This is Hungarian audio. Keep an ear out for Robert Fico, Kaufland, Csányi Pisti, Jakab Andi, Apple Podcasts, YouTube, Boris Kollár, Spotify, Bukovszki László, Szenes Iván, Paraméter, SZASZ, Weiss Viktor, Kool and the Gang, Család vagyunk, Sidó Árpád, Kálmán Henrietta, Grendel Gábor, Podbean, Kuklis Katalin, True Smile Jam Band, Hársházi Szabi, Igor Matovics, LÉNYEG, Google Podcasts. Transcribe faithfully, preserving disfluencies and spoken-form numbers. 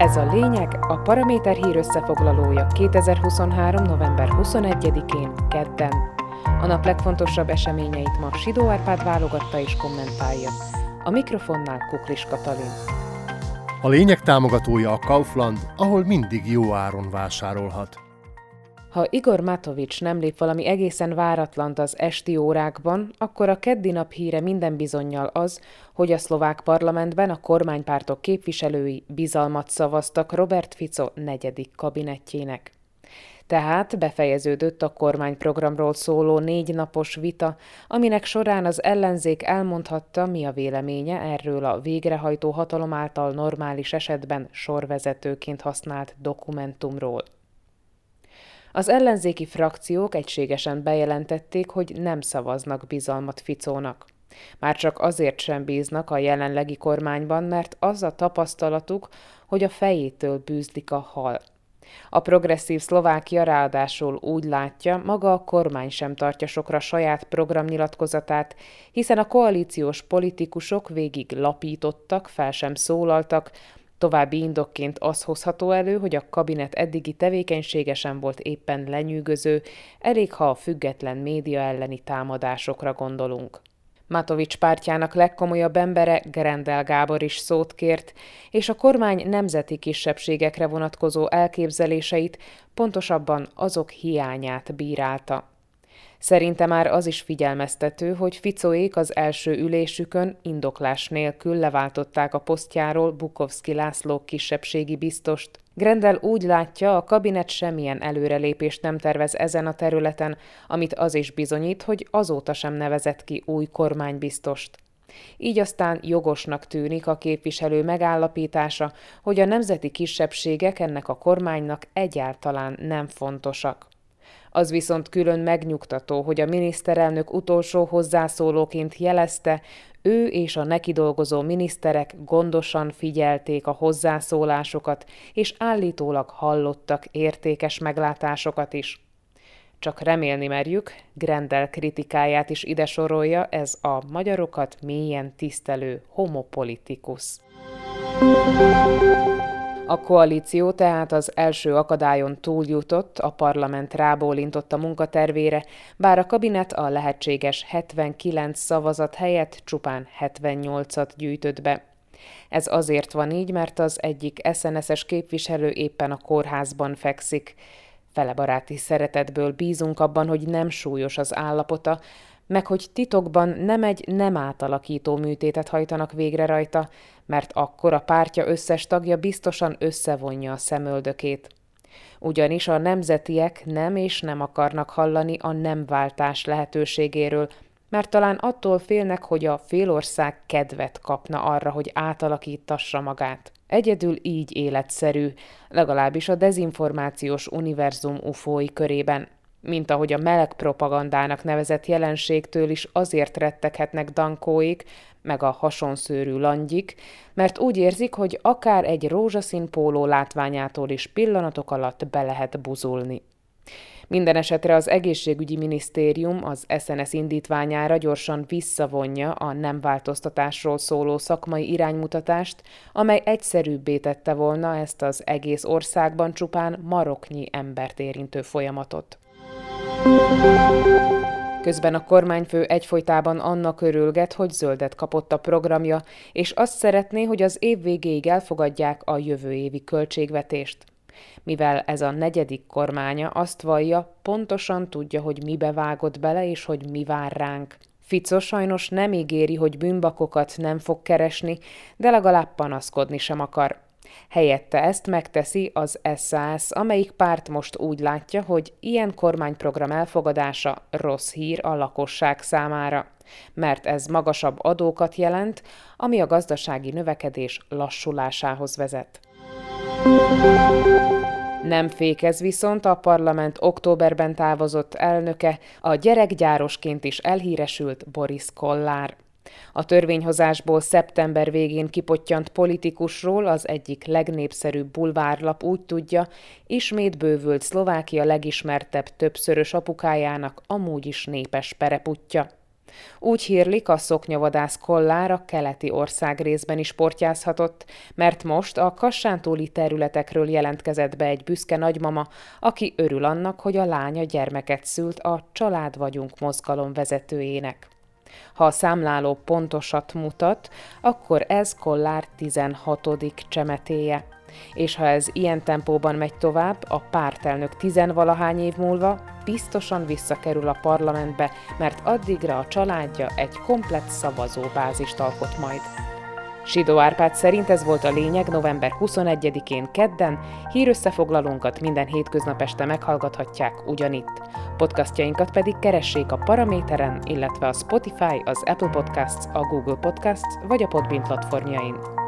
Ez a lényeg, a Paraméter hír összefoglalója kétezer-huszonhárom. november huszonegyedikén, kedden. A nap legfontosabb eseményeit ma Sidó Árpád válogatta és kommentálja. A mikrofonnál Kuklis Katalin. A lényeg támogatója a Kaufland, ahol mindig jó áron vásárolhat. Ha Igor Matovics nem lép valami egészen váratlant az esti órákban, akkor a keddi nap híre minden bizonnyal az, hogy a szlovák parlamentben a kormánypártok képviselői bizalmat szavaztak Robert Fico negyedik kabinettjének. Tehát befejeződött a kormányprogramról szóló négy napos vita, aminek során az ellenzék elmondhatta, mi a véleménye erről a végrehajtó hatalom által normális esetben sorvezetőként használt dokumentumról. Az ellenzéki frakciók egységesen bejelentették, hogy nem szavaznak bizalmat Ficónak. Már csak azért sem bíznak a jelenlegi kormányban, mert az a tapasztalatuk, hogy a fejétől bűzlik a hal. A progresszív Szlovákia ráadásul úgy látja, maga a kormány sem tartja sokra saját programnyilatkozatát, hiszen a koalíciós politikusok végig lapítottak, fel sem szólaltak. További indokként az hozható elő, hogy a kabinet eddigi tevékenysége sem volt éppen lenyűgöző, elég ha a független média elleni támadásokra gondolunk. Matovics pártjának legkomolyabb embere, Grendel Gábor is szót kért, és a kormány nemzeti kisebbségekre vonatkozó elképzeléseit, pontosabban azok hiányát bírálta. Szerinte már az is figyelmeztető, hogy Ficoék az első ülésükön indoklás nélkül leváltották a posztjáról Bukovszki László kisebbségi biztost. Grendel úgy látja, a kabinet semmilyen előrelépést nem tervez ezen a területen, amit az is bizonyít, hogy azóta sem nevezett ki új kormánybiztost. Így aztán jogosnak tűnik a képviselő megállapítása, hogy a nemzeti kisebbségek ennek a kormánynak egyáltalán nem fontosak. Az viszont külön megnyugtató, hogy a miniszterelnök utolsó hozzászólóként jelezte, ő és a neki dolgozó miniszterek gondosan figyelték a hozzászólásokat, és állítólag hallottak értékes meglátásokat is. Csak remélni merjük, Grendel kritikáját is ide sorolja ez a magyarokat mélyen tisztelő homopolitikus. A koalíció tehát az első akadályon túljutott, a parlament rábólintott a munkatervére, bár a kabinet a lehetséges hetvenkilenc szavazat helyett csupán hetvennyolcat gyűjtött be. Ez azért van így, mert az egyik es en es-es képviselő éppen a kórházban fekszik. Felebaráti szeretetből bízunk abban, hogy nem súlyos az állapota, meg hogy titokban nem egy nem átalakító műtétet hajtanak végre rajta, mert akkor a pártja összes tagja biztosan összevonja a szemöldökét. Ugyanis a nemzetiek nem és nem akarnak hallani a nemváltás lehetőségéről, mert talán attól félnek, hogy a félország kedvet kapna arra, hogy átalakítassa magát. Egyedül így életszerű, legalábbis a dezinformációs univerzum ufói körében. Mint ahogy a meleg propagandának nevezett jelenségtől is azért retteghetnek dankóik, meg a hasonszőrű langyik, mert úgy érzik, hogy akár egy rózsaszín póló látványától is pillanatok alatt be lehet buzulni. Minden esetre az egészségügyi minisztérium az es en es indítványára gyorsan visszavonja a nem változtatásról szóló szakmai iránymutatást, amely egyszerűbbé tette volna ezt az egész országban csupán maroknyi embert érintő folyamatot. Közben a kormányfő egyfolytában annak örülget, hogy zöldet kapott a programja, és azt szeretné, hogy az év végéig elfogadják a jövő évi költségvetést. Mivel ez a negyedik kormánya, azt vallja, pontosan tudja, hogy mibe vágott bele és hogy mi vár ránk. Fico sajnos nem ígéri, hogy bűnbakokat nem fog keresni, de legalább panaszkodni sem akar. Helyette ezt megteszi az SZASZ, amelyik párt most úgy látja, hogy ilyen kormányprogram elfogadása rossz hír a lakosság számára, mert ez magasabb adókat jelent, ami a gazdasági növekedés lassulásához vezet. Nem fékez viszont a parlament októberben távozott elnöke, a gyerekgyárosként is elhíresült Boris Kollár. A törvényhozásból szeptember végén kipottyant politikusról az egyik legnépszerűbb bulvárlap úgy tudja, ismét bővült Szlovákia legismertebb többszörös apukájának amúgy is népes pereputja. Úgy hírlik, a szoknyavadász Kollár a keleti ország részben is portyázhatott, mert most a kassántúli területekről jelentkezett be egy büszke nagymama, aki örül annak, hogy a lánya gyermeket szült a Család vagyunk mozgalom vezetőjének. Ha a számláló pontosat mutat, akkor ez Kollár tizenhatodik csemetéje. És ha ez ilyen tempóban megy tovább, a pártelnök tizenvalahány év múlva biztosan visszakerül a parlamentbe, mert addigra a családja egy komplett szavazóbázist alkot majd. Sidó Árpád szerint ez volt a lényeg november huszonegyedikén kedden, hírösszefoglalónkat minden hétköznap este meghallgathatják ugyanitt. Podcastjainkat pedig keressék a Paraméteren, illetve a Spotify, az Apple Podcasts, a Google Podcasts vagy a Podbean platformjain.